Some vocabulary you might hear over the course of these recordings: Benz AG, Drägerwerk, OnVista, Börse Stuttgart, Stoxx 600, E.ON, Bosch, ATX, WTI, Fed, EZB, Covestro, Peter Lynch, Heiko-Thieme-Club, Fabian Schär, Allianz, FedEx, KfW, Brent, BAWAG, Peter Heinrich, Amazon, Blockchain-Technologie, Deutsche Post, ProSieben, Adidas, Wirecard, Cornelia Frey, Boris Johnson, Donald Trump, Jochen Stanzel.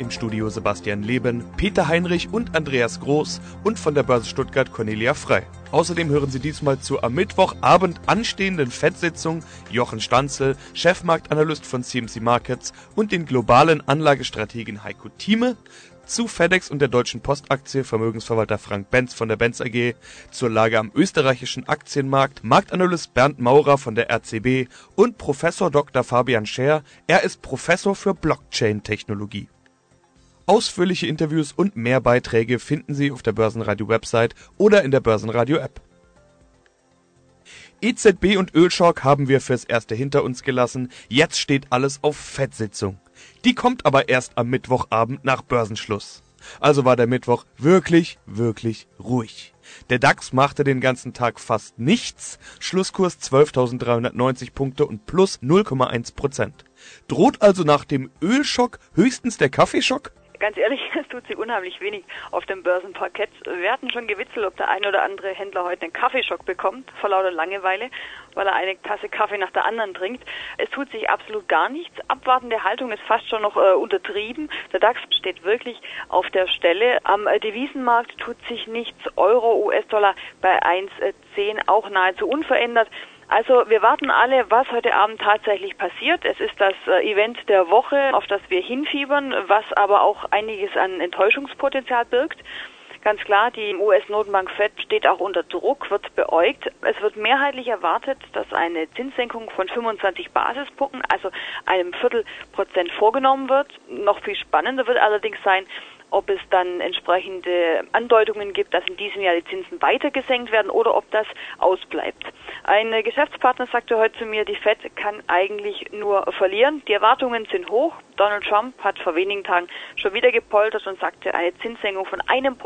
Im Studio Sebastian Leben, Peter Heinrich und Andreas Groß und von der Börse Stuttgart Cornelia Frey. Außerdem hören Sie diesmal zur am Mittwochabend anstehenden FED-Sitzung Jochen Stanzel, Chefmarktanalyst von CMC Markets, und den globalen Anlagestrategen Heiko Thieme, zu FedEx und der Deutschen Postaktie Vermögensverwalter Frank Benz von der Benz AG, zur Lage am österreichischen Aktienmarkt Marktanalyst Bernd Maurer von der RCB und Professor Dr. Fabian Schär. Er ist Professor für Blockchain-Technologie. Ausführliche Interviews und mehr Beiträge finden Sie auf der Börsenradio-Website oder in der Börsenradio-App. EZB und Ölschock haben wir fürs Erste hinter uns gelassen. Jetzt steht alles auf Fed-Sitzung. Die kommt aber erst am Mittwochabend nach Börsenschluss. Also war der Mittwoch wirklich ruhig. Der DAX machte den ganzen Tag fast nichts. Schlusskurs 12.390 Punkte und plus 0,1%. Droht also nach dem Ölschock höchstens der Kaffeeschock? Ganz ehrlich, es tut sich unheimlich wenig auf dem Börsenparkett. Wir hatten schon gewitzelt, ob der ein oder andere Händler heute einen Kaffeeschock bekommt, vor lauter Langeweile, weil er eine Tasse Kaffee nach der anderen trinkt. Es tut sich absolut gar nichts. Abwartende Haltung ist fast schon noch untertrieben. Der DAX steht wirklich auf der Stelle. Am Devisenmarkt tut sich nichts. Euro, US-Dollar bei 1,10 auch nahezu unverändert. Also wir warten alle, was heute Abend tatsächlich passiert. Es ist das Event der Woche, auf das wir hinfiebern, was aber auch einiges an Enttäuschungspotenzial birgt. Ganz klar, die US-Notenbank Fed steht auch unter Druck, wird beäugt. Es wird mehrheitlich erwartet, dass eine Zinssenkung von 25 Basispunkten, also einem Viertelprozent, vorgenommen wird. Noch viel spannender wird allerdings sein, ob es dann entsprechende Andeutungen gibt, dass in diesem Jahr die Zinsen weiter gesenkt werden oder ob das ausbleibt. Ein Geschäftspartner sagte heute zu mir, die Fed kann eigentlich nur verlieren. Die Erwartungen sind hoch. Donald Trump hat vor wenigen Tagen schon wieder gepoltert und sagte, eine Zinssenkung von 1%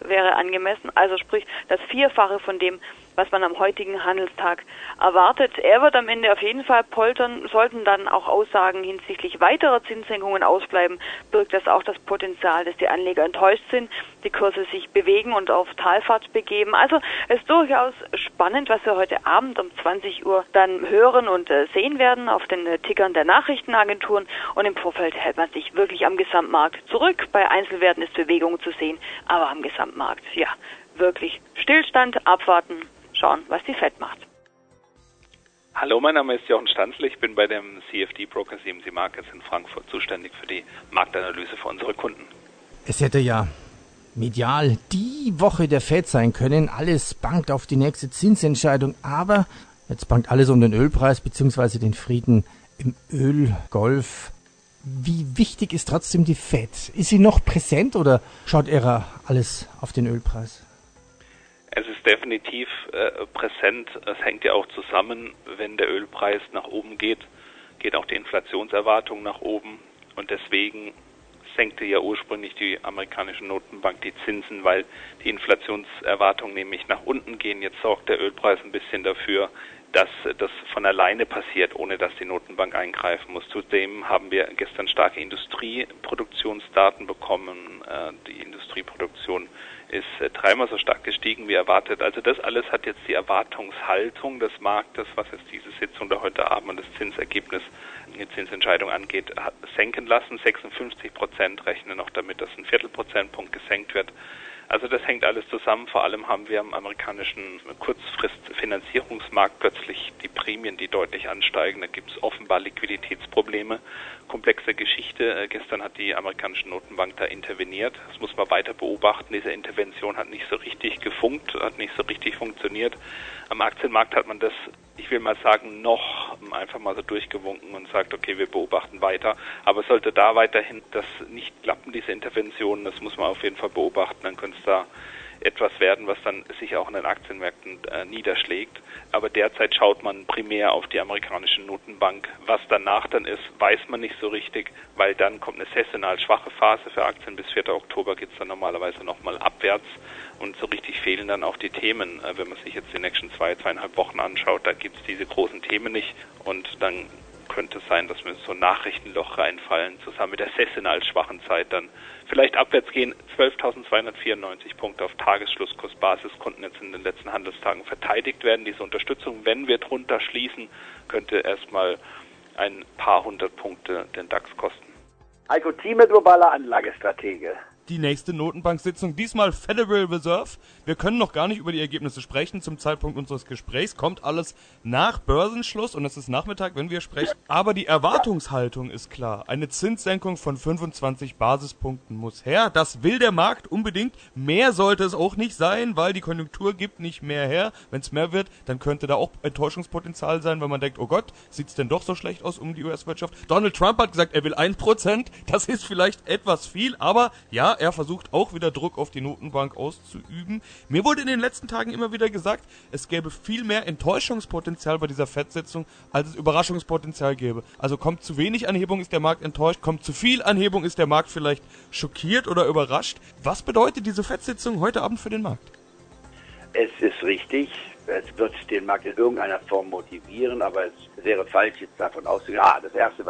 wäre angemessen. Also sprich, das Vierfache von dem, was man am heutigen Handelstag erwartet. Er wird am Ende auf jeden Fall poltern. Sollten dann auch Aussagen hinsichtlich weiterer Zinssenkungen ausbleiben, birgt das auch das Potenzial, dass die Anleger enttäuscht sind, die Kurse sich bewegen und auf Talfahrt begeben. Also es ist durchaus spannend, was wir heute Abend um 20 Uhr dann hören und sehen werden auf den Tickern der Nachrichtenagenturen. Und im Vorfeld hält man sich wirklich am Gesamtmarkt zurück. Bei Einzelwerten ist Bewegung zu sehen, aber am Gesamtmarkt, ja, wirklich Stillstand, abwarten. Schauen, was die Fed macht. Hallo, mein Name ist Jochen Stanzel. Ich bin bei dem CFD-Broker CMC Markets in Frankfurt zuständig für die Marktanalyse für unsere Kunden. Es hätte ja medial die Woche der Fed sein können. Alles bangt auf die nächste Zinsentscheidung. Aber jetzt bangt alles um den Ölpreis bzw. den Frieden im Ölgolf. Wie wichtig ist trotzdem die Fed? Ist sie noch präsent oder schaut eher alles auf den Ölpreis? Es ist definitiv präsent. Es hängt ja auch zusammen, wenn der Ölpreis nach oben geht, geht auch die Inflationserwartung nach oben. Und deswegen senkte ja ursprünglich die amerikanische Notenbank die Zinsen, weil die Inflationserwartungen nämlich nach unten gehen. Jetzt sorgt der Ölpreis ein bisschen dafür, dass das von alleine passiert, ohne dass die Notenbank eingreifen muss. Zudem haben wir gestern starke Industrieproduktionsdaten bekommen. Die Industrieproduktion ist dreimal so stark gestiegen wie erwartet. Also das alles hat jetzt die Erwartungshaltung des Marktes, was jetzt diese Sitzung da heute Abend und das Zinsergebnis, die Zinsentscheidung angeht, senken lassen. 56% rechnen noch damit, dass ein Viertelprozentpunkt gesenkt wird. Also das hängt alles zusammen. Vor allem haben wir am amerikanischen Kurzfristfinanzierungsmarkt plötzlich die Prämien, die deutlich ansteigen. Da gibt es offenbar Liquiditätsprobleme. Komplexe Geschichte. Gestern hat die amerikanische Notenbank da interveniert. Das muss man weiter beobachten. Diese Intervention hat nicht so richtig gefunkt, hat nicht so richtig funktioniert. Am Aktienmarkt hat man das, ich will mal sagen, noch einfach mal so durchgewunken und sagt, okay, wir beobachten weiter. Aber sollte da weiterhin das nicht klappen, diese Interventionen, das muss man auf jeden Fall beobachten, dann könnte es da etwas werden, was dann sich auch in den Aktienmärkten niederschlägt. Aber derzeit schaut man primär auf die amerikanische Notenbank. Was danach dann ist, weiß man nicht so richtig, weil dann kommt eine saisonal schwache Phase für Aktien. Bis 4. Oktober geht es dann normalerweise nochmal abwärts. Und so richtig fehlen dann auch die Themen. Wenn man sich jetzt die nächsten 2,5 Wochen anschaut, da gibt es diese großen Themen nicht. Und dann könnte es sein, dass wir in so ein Nachrichtenloch reinfallen, zusammen mit der saisonal schwachen Zeit dann vielleicht abwärts gehen. 12.294 Punkte auf Tagesschlusskursbasis konnten jetzt in den letzten Handelstagen verteidigt werden. Diese Unterstützung, wenn wir drunter schließen, könnte erstmal ein paar hundert Punkte den DAX kosten. Heiko Thieme, globaler Anlagestratege. Die nächste Notenbank-Sitzung, diesmal Federal Reserve. Wir können noch gar nicht über die Ergebnisse sprechen zum Zeitpunkt unseres Gesprächs. Kommt alles nach Börsenschluss und es ist Nachmittag, wenn wir sprechen. Aber die Erwartungshaltung ist klar. Eine Zinssenkung von 25 Basispunkten muss her. Das will der Markt unbedingt. Mehr sollte es auch nicht sein, weil die Konjunktur gibt nicht mehr her. Wenn es mehr wird, dann könnte da auch Enttäuschungspotenzial sein, weil man denkt, oh Gott, sieht es denn doch so schlecht aus um die US-Wirtschaft. Donald Trump hat gesagt, er will 1%. Das ist vielleicht etwas viel, aber ja, er versucht auch wieder Druck auf die Notenbank auszuüben. Mir wurde in den letzten Tagen immer wieder gesagt, es gäbe viel mehr Enttäuschungspotenzial bei dieser Fed-Sitzung, als es Überraschungspotenzial gäbe. Also kommt zu wenig Anhebung, ist der Markt enttäuscht. Kommt zu viel Anhebung, ist der Markt vielleicht schockiert oder überrascht. Was bedeutet diese Fed-Sitzung heute Abend für den Markt? Es ist richtig, es wird den Markt in irgendeiner Form motivieren, aber es wäre falsch, jetzt davon auszugehen, das Erste,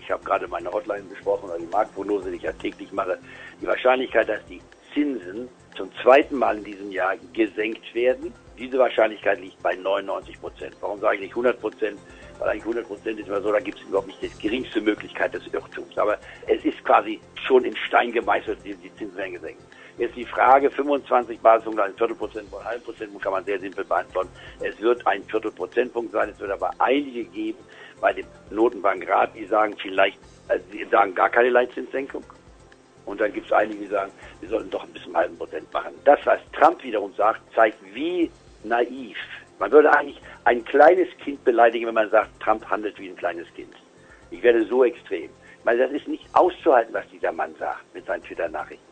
ich habe gerade meine Hotline besprochen, oder die Marktprognose, die ich ja täglich mache, die Wahrscheinlichkeit, dass die Zinsen zum zweiten Mal in diesem Jahr gesenkt werden, diese Wahrscheinlichkeit liegt bei 99%. Warum sage ich nicht 100%? Weil eigentlich 100% ist immer so, da gibt es überhaupt nicht die geringste Möglichkeit des Irrtums. Aber es ist quasi schon in Stein gemeißelt, die Zinsen werden gesenkt. Jetzt die Frage, 25 Basispunkte, ein Viertelprozentpunkt, ein Halbprozentpunkt, kann man sehr simpel beantworten. Es wird ein Viertelprozentpunkt sein, es wird aber einige geben bei dem Notenbankrat, die sagen vielleicht, die sagen gar keine Leitzinssenkung. Und dann gibt es einige, die sagen, wir sollten doch ein bisschen einen halben Prozent machen. Das, was Trump wiederum sagt, zeigt, wie naiv. Man würde eigentlich ein kleines Kind beleidigen, wenn man sagt, Trump handelt wie ein kleines Kind. Ich werde so extrem. Ich meine, das ist nicht auszuhalten, was dieser Mann sagt mit seinen Twitter-Nachrichten.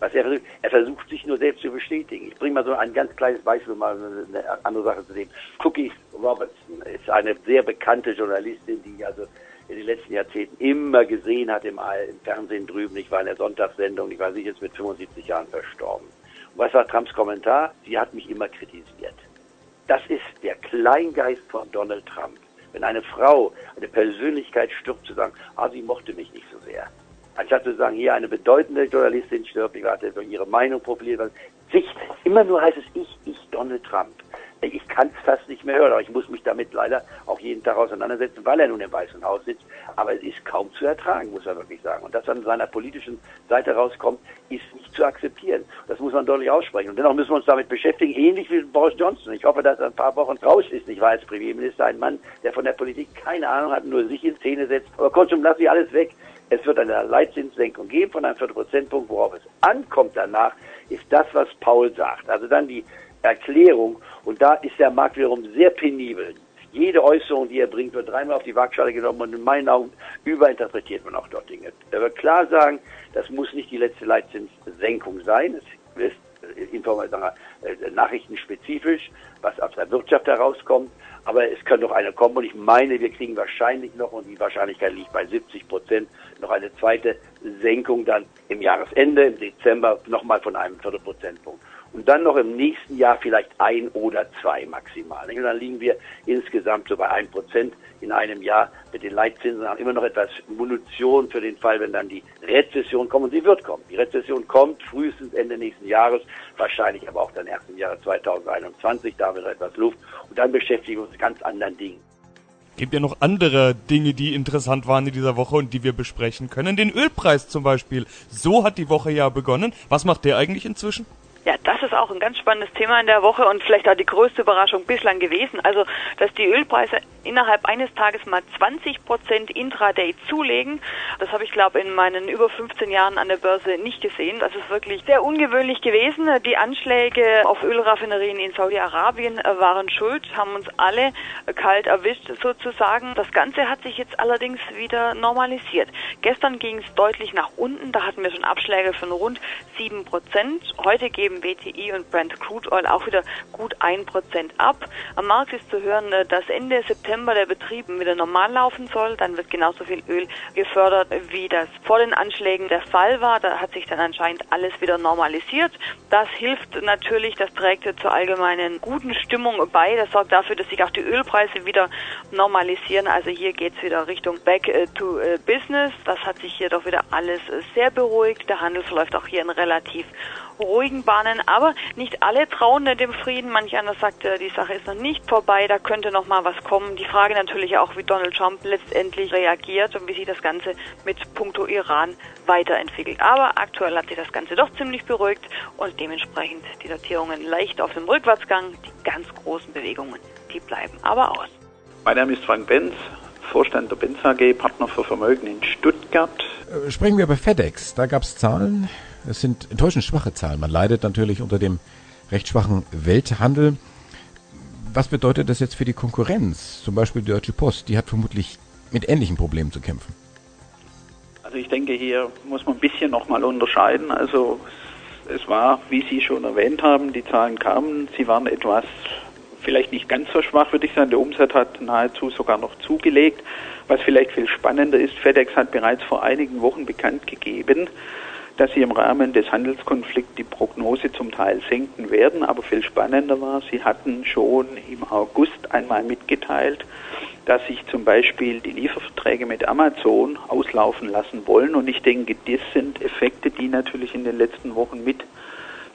Was er versucht sich nur selbst zu bestätigen. Ich bringe mal so ein ganz kleines Beispiel, um mal eine andere Sache zu nehmen. Cookie Robertson ist eine sehr bekannte Journalistin, die also in den letzten Jahrzehnten immer gesehen hat im Fernsehen drüben. Ich war in der Sonntagssendung, ich weiß nicht, jetzt mit 75 Jahren verstorben. Und was war Trumps Kommentar? Sie hat mich immer kritisiert. Das ist der Kleingeist von Donald Trump. Wenn eine Frau, eine Persönlichkeit stirbt, zu sagen, sie mochte mich nicht so sehr. Anstatt zu sagen, hier eine bedeutende Journalistin stirbt, die hat durch ihre Meinung probiert. Immer nur heißt es, ich, Donald Trump. Ich kann es fast nicht mehr hören, aber ich muss mich damit leider auch jeden Tag auseinandersetzen, weil er nun im Weißen Haus sitzt. Aber es ist kaum zu ertragen, muss man wirklich sagen. Und dass an seiner politischen Seite rauskommt, ist nicht zu akzeptieren. Das muss man deutlich aussprechen. Und dennoch müssen wir uns damit beschäftigen, ähnlich wie Boris Johnson. Ich hoffe, dass er ein paar Wochen raus ist. Ich war als Premierminister ein Mann, der von der Politik keine Ahnung hat, nur sich in Szene setzt. Aber kurzum, lass sie alles weg. Es wird eine Leitzinssenkung geben von einem Viertelprozentpunkt. Worauf es ankommt danach, ist das, was Paul sagt. Also dann die Erklärung. Und da ist der Markt wiederum sehr penibel. Jede Äußerung, die er bringt, wird dreimal auf die Waagschale genommen und in meinen Augen überinterpretiert man auch dort Dinge. Er wird klar sagen, das muss nicht die letzte Leitzinssenkung sein. Es ist nachrichtenspezifisch, was aus der Wirtschaft herauskommt. Aber es kann noch eine kommen und ich meine, wir kriegen wahrscheinlich noch, und die Wahrscheinlichkeit liegt bei 70%, noch eine zweite Senkung dann im Jahresende, im Dezember, nochmal von einem Viertelprozentpunkt. Und dann noch im nächsten Jahr vielleicht 1 oder 2 maximal. Und dann liegen wir insgesamt so bei 1% in einem Jahr mit den Leitzinsen, haben immer noch etwas Munition für den Fall, wenn dann die Rezession kommt. Und sie wird kommen. Die Rezession kommt frühestens Ende nächsten Jahres, wahrscheinlich aber auch dann erst im Jahre 2021, da wird etwas Luft. Und dann beschäftigen wir uns mit ganz anderen Dingen. Es gibt ja noch andere Dinge, die interessant waren in dieser Woche und die wir besprechen können. Den Ölpreis zum Beispiel. So hat die Woche ja begonnen. Was macht der eigentlich inzwischen? Ja, das ist auch ein ganz spannendes Thema in der Woche und vielleicht auch die größte Überraschung bislang gewesen. Also, dass die Ölpreise innerhalb eines Tages mal 20% Intraday zulegen. Das habe ich, glaube ich, in meinen über 15 Jahren an der Börse nicht gesehen. Das ist wirklich sehr ungewöhnlich gewesen. Die Anschläge auf Ölraffinerien in Saudi-Arabien waren schuld, haben uns alle kalt erwischt sozusagen. Das Ganze hat sich jetzt allerdings wieder normalisiert. Gestern ging es deutlich nach unten. Da hatten wir schon Abschläge von rund 7%. Heute geben WTI und Brent Crude Oil auch wieder gut 1% ab. Am Markt ist zu hören, dass Ende September der Betrieb wieder normal laufen soll. Dann wird genauso viel Öl gefördert, wie das vor den Anschlägen der Fall war. Da hat sich dann anscheinend alles wieder normalisiert. Das hilft natürlich, das trägt zur allgemeinen guten Stimmung bei. Das sorgt dafür, dass sich auch die Ölpreise wieder normalisieren. Also hier geht es wieder Richtung Back to Business. Das hat sich hier doch wieder alles sehr beruhigt. Der Handel verläuft auch hier in relativ ruhigen Bahnen, aber nicht alle trauen dem Frieden. Manch einer sagt, die Sache ist noch nicht vorbei, da könnte noch mal was kommen. Die Frage natürlich auch, wie Donald Trump letztendlich reagiert und wie sich das Ganze mit puncto Iran weiterentwickelt. Aber aktuell hat sich das Ganze doch ziemlich beruhigt und dementsprechend die Notierungen leicht auf dem Rückwärtsgang. Die ganz großen Bewegungen, die bleiben aber aus. Mein Name ist Frank Benz, Vorstand der Benz AG, Partner für Vermögen in Stuttgart. Sprechen wir über FedEx. Da gab es Zahlen. Es sind enttäuschend schwache Zahlen. Man leidet natürlich unter dem recht schwachen Welthandel. Was bedeutet das jetzt für die Konkurrenz? Zum Beispiel die Deutsche Post, die hat vermutlich mit ähnlichen Problemen zu kämpfen. Also ich denke, hier muss man ein bisschen nochmal unterscheiden. Also es war, wie Sie schon erwähnt haben, die Zahlen kamen, sie waren etwas, vielleicht nicht ganz so schwach, würde ich sagen. Der Umsatz hat nahezu sogar noch zugelegt. Was vielleicht viel spannender ist, FedEx hat bereits vor einigen Wochen bekannt gegeben, dass sie im Rahmen des Handelskonflikts die Prognose zum Teil senken werden. Aber viel spannender war, sie hatten schon im August einmal mitgeteilt, dass sich zum Beispiel die Lieferverträge mit Amazon auslaufen lassen wollen. Und ich denke, das sind Effekte, die natürlich in den letzten Wochen mit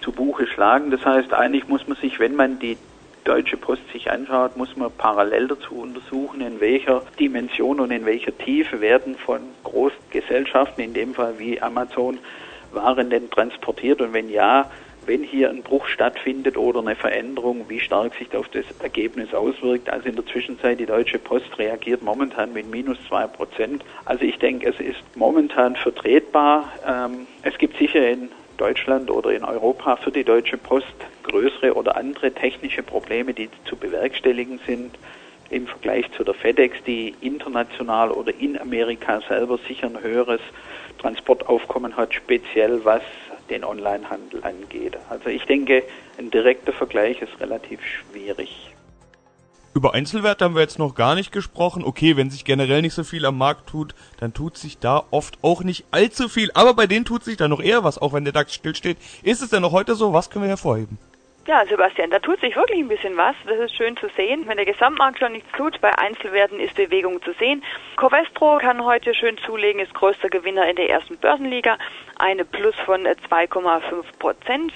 zu Buche schlagen. Das heißt, eigentlich muss man sich, wenn man die Deutsche Post sich anschaut, muss man parallel dazu untersuchen, in welcher Dimension und in welcher Tiefe werden von Großgesellschaften, in dem Fall wie Amazon, Waren denn transportiert und wenn ja, wenn hier ein Bruch stattfindet oder eine Veränderung, wie stark sich auf das Ergebnis auswirkt. Also in der Zwischenzeit, die Deutsche Post reagiert momentan mit minus 2%. Also ich denke, es ist momentan vertretbar. Es gibt sicher in Deutschland oder in Europa für die Deutsche Post größere oder andere technische Probleme, die zu bewerkstelligen sind im Vergleich zu der FedEx, die international oder in Amerika selber sicher ein höheres Transportaufkommen hat, speziell was den Onlinehandel angeht. Also ich denke, ein direkter Vergleich ist relativ schwierig. Über Einzelwerte haben wir jetzt noch gar nicht gesprochen. Okay, wenn sich generell nicht so viel am Markt tut, dann tut sich da oft auch nicht allzu viel. Aber bei denen tut sich da noch eher was, auch wenn der DAX stillsteht. Ist es denn noch heute so? Was können wir hervorheben? Ja, Sebastian, da tut sich wirklich ein bisschen was. Das ist schön zu sehen. Wenn der Gesamtmarkt schon nichts tut, bei Einzelwerten ist Bewegung zu sehen. Covestro kann heute schön zulegen, ist größter Gewinner in der ersten Börsenliga. Eine Plus von 2,5%.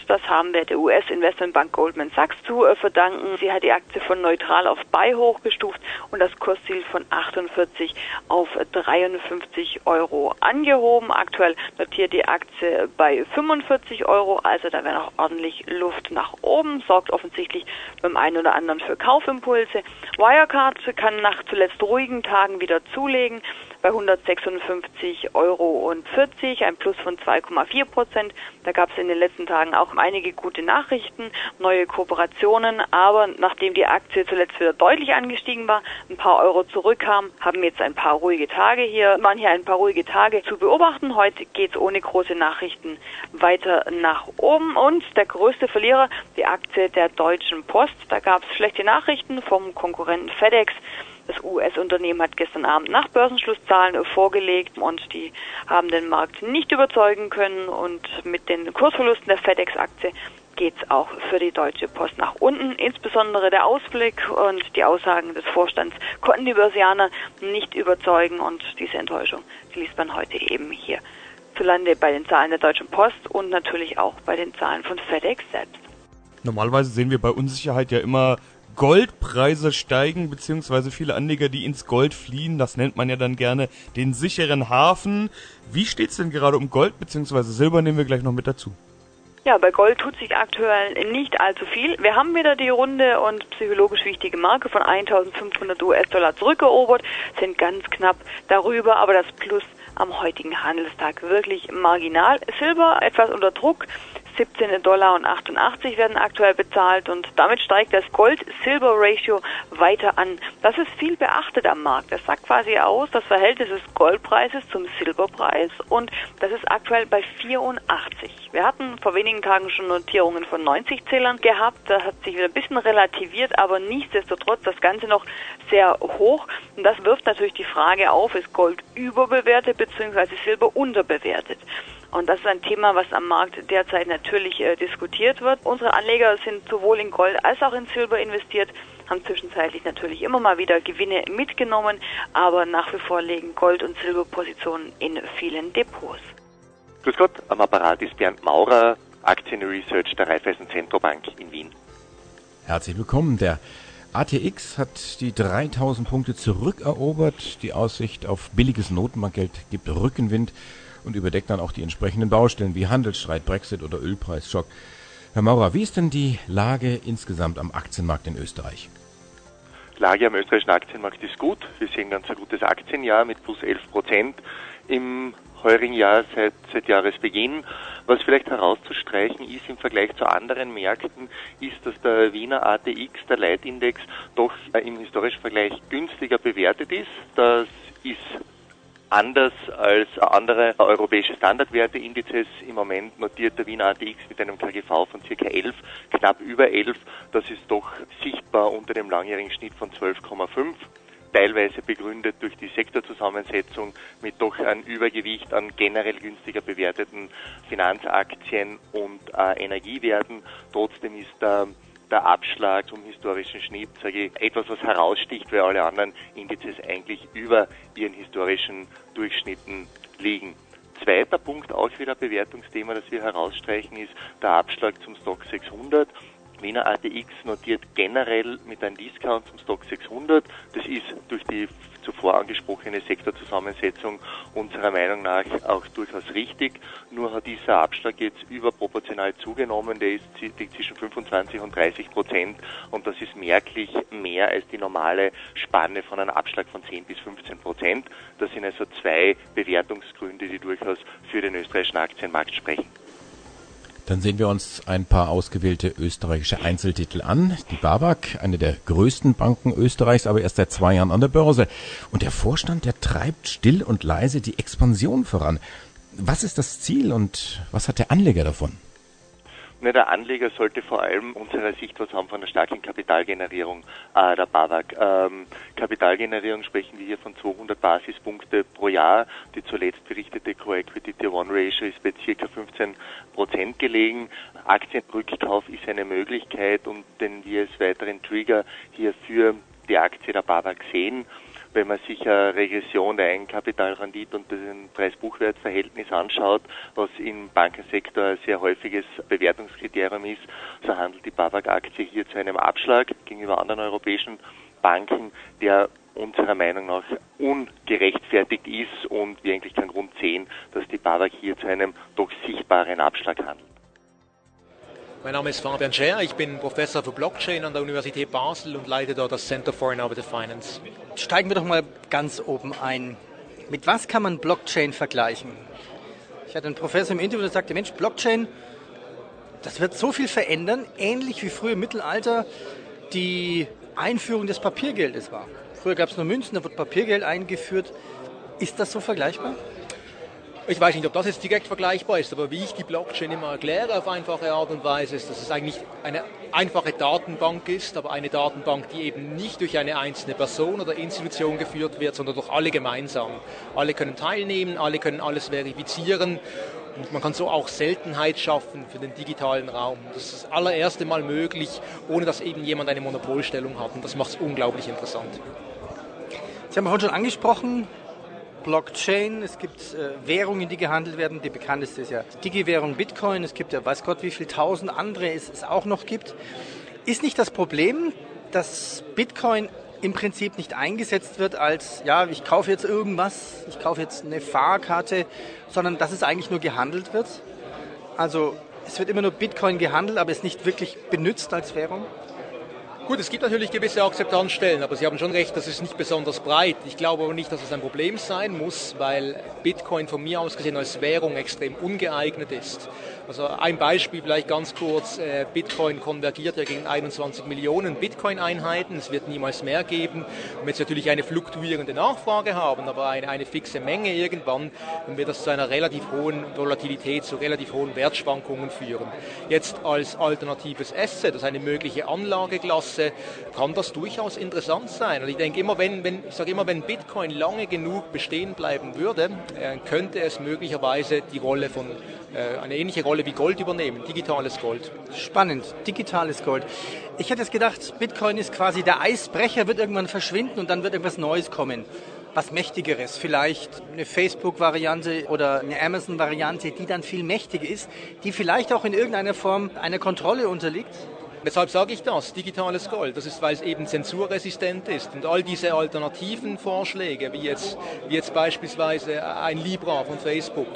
Das haben wir der US-Investmentbank Goldman Sachs zu verdanken. Sie hat die Aktie von neutral auf Buy hochgestuft und das Kursziel von 48 auf 53 € angehoben. Aktuell notiert die Aktie bei 45 €. Also da wäre noch ordentlich Luft nach oben. Sorgt offensichtlich beim einen oder anderen für Kaufimpulse. Wirecard kann nach zuletzt ruhigen Tagen wieder zulegen bei 156,40 €, ein Plus von 2,4%. Da gab es in den letzten Tagen auch einige gute Nachrichten, neue Kooperationen, aber nachdem die Aktie zuletzt wieder deutlich angestiegen war, ein paar Euro zurückkam, waren hier ein paar ruhige Tage zu beobachten. Heute geht es ohne große Nachrichten weiter nach oben und der größte Verlierer, die Aktie der Deutschen Post. Da gab es schlechte Nachrichten vom Konkurrenten FedEx. Das US-Unternehmen hat gestern Abend nach Börsenschlusszahlen vorgelegt und die haben den Markt nicht überzeugen können. Und mit den Kursverlusten der FedEx-Aktie geht es auch für die Deutsche Post nach unten. Insbesondere der Ausblick und die Aussagen des Vorstands konnten die Börsianer nicht überzeugen. Und diese Enttäuschung liest man heute eben hier zulande bei den Zahlen der Deutschen Post und natürlich auch bei den Zahlen von FedEx selbst. Normalerweise sehen wir bei Unsicherheit ja immer Goldpreise steigen, beziehungsweise viele Anleger, die ins Gold fliehen, das nennt man ja dann gerne den sicheren Hafen. Wie steht's denn gerade um Gold, beziehungsweise Silber nehmen wir gleich noch mit dazu? Ja, bei Gold tut sich aktuell nicht allzu viel. Wir haben wieder die runde und psychologisch wichtige Marke von 1.500 US-Dollar zurückerobert, sind ganz knapp darüber, aber das Plus am heutigen Handelstag wirklich marginal. Silber etwas unter Druck, 17,88 $ werden aktuell bezahlt und damit steigt das Gold-Silber-Ratio weiter an. Das ist viel beachtet am Markt. Das sagt quasi aus, das Verhältnis des Goldpreises zum Silberpreis und das ist aktuell bei 84. Wir hatten vor wenigen Tagen schon Notierungen von 90 Zählern gehabt. Das hat sich wieder ein bisschen relativiert, aber nichtsdestotrotz das Ganze noch sehr hoch. Und das wirft natürlich die Frage auf, ist Gold überbewertet bzw. Silber unterbewertet? Und das ist ein Thema, was am Markt derzeit natürlich diskutiert wird. Unsere Anleger sind sowohl in Gold als auch in Silber investiert, haben zwischenzeitlich natürlich immer mal wieder Gewinne mitgenommen, aber nach wie vor liegen Gold- und Silberpositionen in vielen Depots. Grüß Gott, am Apparat ist Bernd Maurer, Aktienresearch der Raiffeisen Zentralbank in Wien. Herzlich willkommen. Der ATX hat die 3.000 Punkte zurückerobert. Die Aussicht auf billiges Notenbankgeld gibt Rückenwind und überdeckt dann auch die entsprechenden Baustellen wie Handelsstreit, Brexit oder Ölpreisschock. Herr Maurer, wie ist denn die Lage insgesamt am Aktienmarkt in Österreich? Die Lage am österreichischen Aktienmarkt ist gut. Wir sehen ganz ein gutes Aktienjahr mit plus 11% im heurigen Jahr seit Jahresbeginn. Was vielleicht herauszustreichen ist im Vergleich zu anderen Märkten, ist, dass der Wiener ATX, der Leitindex, doch im historischen Vergleich günstiger bewertet ist. Das ist anders als andere europäische Standardwerteindizes. Im Moment notiert der Wiener ATX mit einem KGV von ca. 11, knapp über 11. Das ist doch sichtbar unter dem langjährigen Schnitt von 12,5. Teilweise begründet durch die Sektorzusammensetzung mit doch einem Übergewicht an generell günstiger bewerteten Finanzaktien und Energiewerten. Trotzdem ist der Abschlag zum historischen Schnitt, sage ich, etwas, was heraussticht, weil alle anderen Indizes eigentlich über ihren historischen Durchschnitten liegen. Zweiter Punkt, auch wieder ein Bewertungsthema, das wir herausstreichen, ist der Abschlag zum Stoxx 600. Wiener ATX notiert generell mit einem Discount zum Stoxx 600. Das ist durch die zuvor angesprochene Sektorzusammensetzung unserer Meinung nach auch durchaus richtig. Nur hat dieser Abschlag jetzt überproportional zugenommen. Der liegt zwischen 25% und 30% und das ist merklich mehr als die normale Spanne von einem Abschlag von 10% bis 15%. Das sind also zwei Bewertungsgründe, die durchaus für den österreichischen Aktienmarkt sprechen. Dann sehen wir uns ein paar ausgewählte österreichische Einzeltitel an. Die BAWAG, eine der größten Banken Österreichs, aber erst seit 2 Jahren an der Börse. Und der Vorstand, der treibt still und leise die Expansion voran. Was ist das Ziel und was hat der Anleger davon? Der Anleger sollte vor allem unserer Sicht was haben von der starken Kapitalgenerierung der BAWAG. Kapitalgenerierung sprechen wir hier von 200 Basispunkte pro Jahr. Die zuletzt berichtete Core Equity Tier 1 Ratio ist bei ca. 15% gelegen. Aktienrückkauf ist eine Möglichkeit, und den wir als weiteren Trigger hier für die Aktie der BAWAG sehen. Wenn man sich eine Regression der Eigenkapitalrendite und den Preis-Buchwert-Verhältnis anschaut, was im Bankensektor ein sehr häufiges Bewertungskriterium ist, so handelt die BAWAG-Aktie hier zu einem Abschlag gegenüber anderen europäischen Banken, der unserer Meinung nach ungerechtfertigt ist und wir eigentlich keinen Grund sehen, dass die BAWAG hier zu einem doch sichtbaren Abschlag handelt. Mein Name ist Fabian Schär, ich bin Professor für Blockchain an der Universität Basel und leite dort das Center for Innovative Finance. Steigen wir doch mal ganz oben ein. Mit was kann man Blockchain vergleichen? Ich hatte einen Professor im Interview, der sagte, Mensch, Blockchain, das wird so viel verändern, ähnlich wie früher im Mittelalter die Einführung des Papiergeldes war. Früher gab es nur Münzen, da wurde Papiergeld eingeführt. Ist das so vergleichbar? Ich weiß nicht, ob das jetzt direkt vergleichbar ist, aber wie ich die Blockchain immer erkläre auf einfache Art und Weise, ist, dass es eigentlich eine einfache Datenbank ist, aber eine Datenbank, die eben nicht durch eine einzelne Person oder Institution geführt wird, sondern durch alle gemeinsam. Alle können teilnehmen, alle können alles verifizieren und man kann so auch Seltenheit schaffen für den digitalen Raum. Das ist das allererste Mal möglich, ohne dass eben jemand eine Monopolstellung hat, und das macht es unglaublich interessant. Sie haben vorhin schon angesprochen, Blockchain, es gibt Währungen, die gehandelt werden. Die bekannteste ist ja Digi-Währung Bitcoin. Es gibt ja weiß Gott wie viel tausend andere es auch noch gibt. Ist nicht das Problem, dass Bitcoin im Prinzip nicht eingesetzt wird als, ja, ich kaufe jetzt irgendwas, ich kaufe jetzt eine Fahrkarte, sondern dass es eigentlich nur gehandelt wird? Also es wird immer nur Bitcoin gehandelt, aber es nicht wirklich benutzt als Währung? Gut, es gibt natürlich gewisse Akzeptanzstellen, aber Sie haben schon recht, das ist nicht besonders breit. Ich glaube aber nicht, dass es ein Problem sein muss, weil Bitcoin von mir aus gesehen als Währung extrem ungeeignet ist. Also ein Beispiel vielleicht ganz kurz, Bitcoin konvergiert ja gegen 21 Millionen Bitcoin-Einheiten, es wird niemals mehr geben. Wenn wir jetzt natürlich eine fluktuierende Nachfrage haben, aber eine fixe Menge irgendwann, dann wird das zu einer relativ hohen Volatilität, zu relativ hohen Wertschwankungen führen. Jetzt als alternatives Asset, das ist eine mögliche Anlageklasse, kann das durchaus interessant sein. Und ich denke immer, wenn Bitcoin lange genug bestehen bleiben würde, könnte es möglicherweise die Rolle von eine ähnliche Rolle wie Gold übernehmen, digitales Gold. Spannend, digitales Gold. Ich hätte jetzt gedacht, Bitcoin ist quasi der Eisbrecher, wird irgendwann verschwinden und dann wird irgendwas Neues kommen. Was Mächtigeres, vielleicht eine Facebook-Variante oder eine Amazon-Variante, die dann viel mächtiger ist, die vielleicht auch in irgendeiner Form einer Kontrolle unterliegt. Weshalb sage ich das? Digitales Gold. Das ist, weil es eben zensurresistent ist. Und all diese alternativen Vorschläge, wie jetzt beispielsweise ein Libra von Facebook,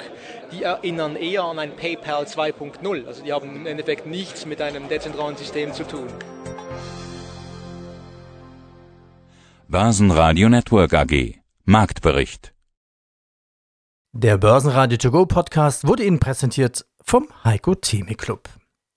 die erinnern eher an ein PayPal 2.0. Also die haben im Endeffekt nichts mit einem dezentralen System zu tun. Börsenradio Network AG. Marktbericht. Der Börsenradio To Go Podcast wurde Ihnen präsentiert vom Heiko-Thieme-Club.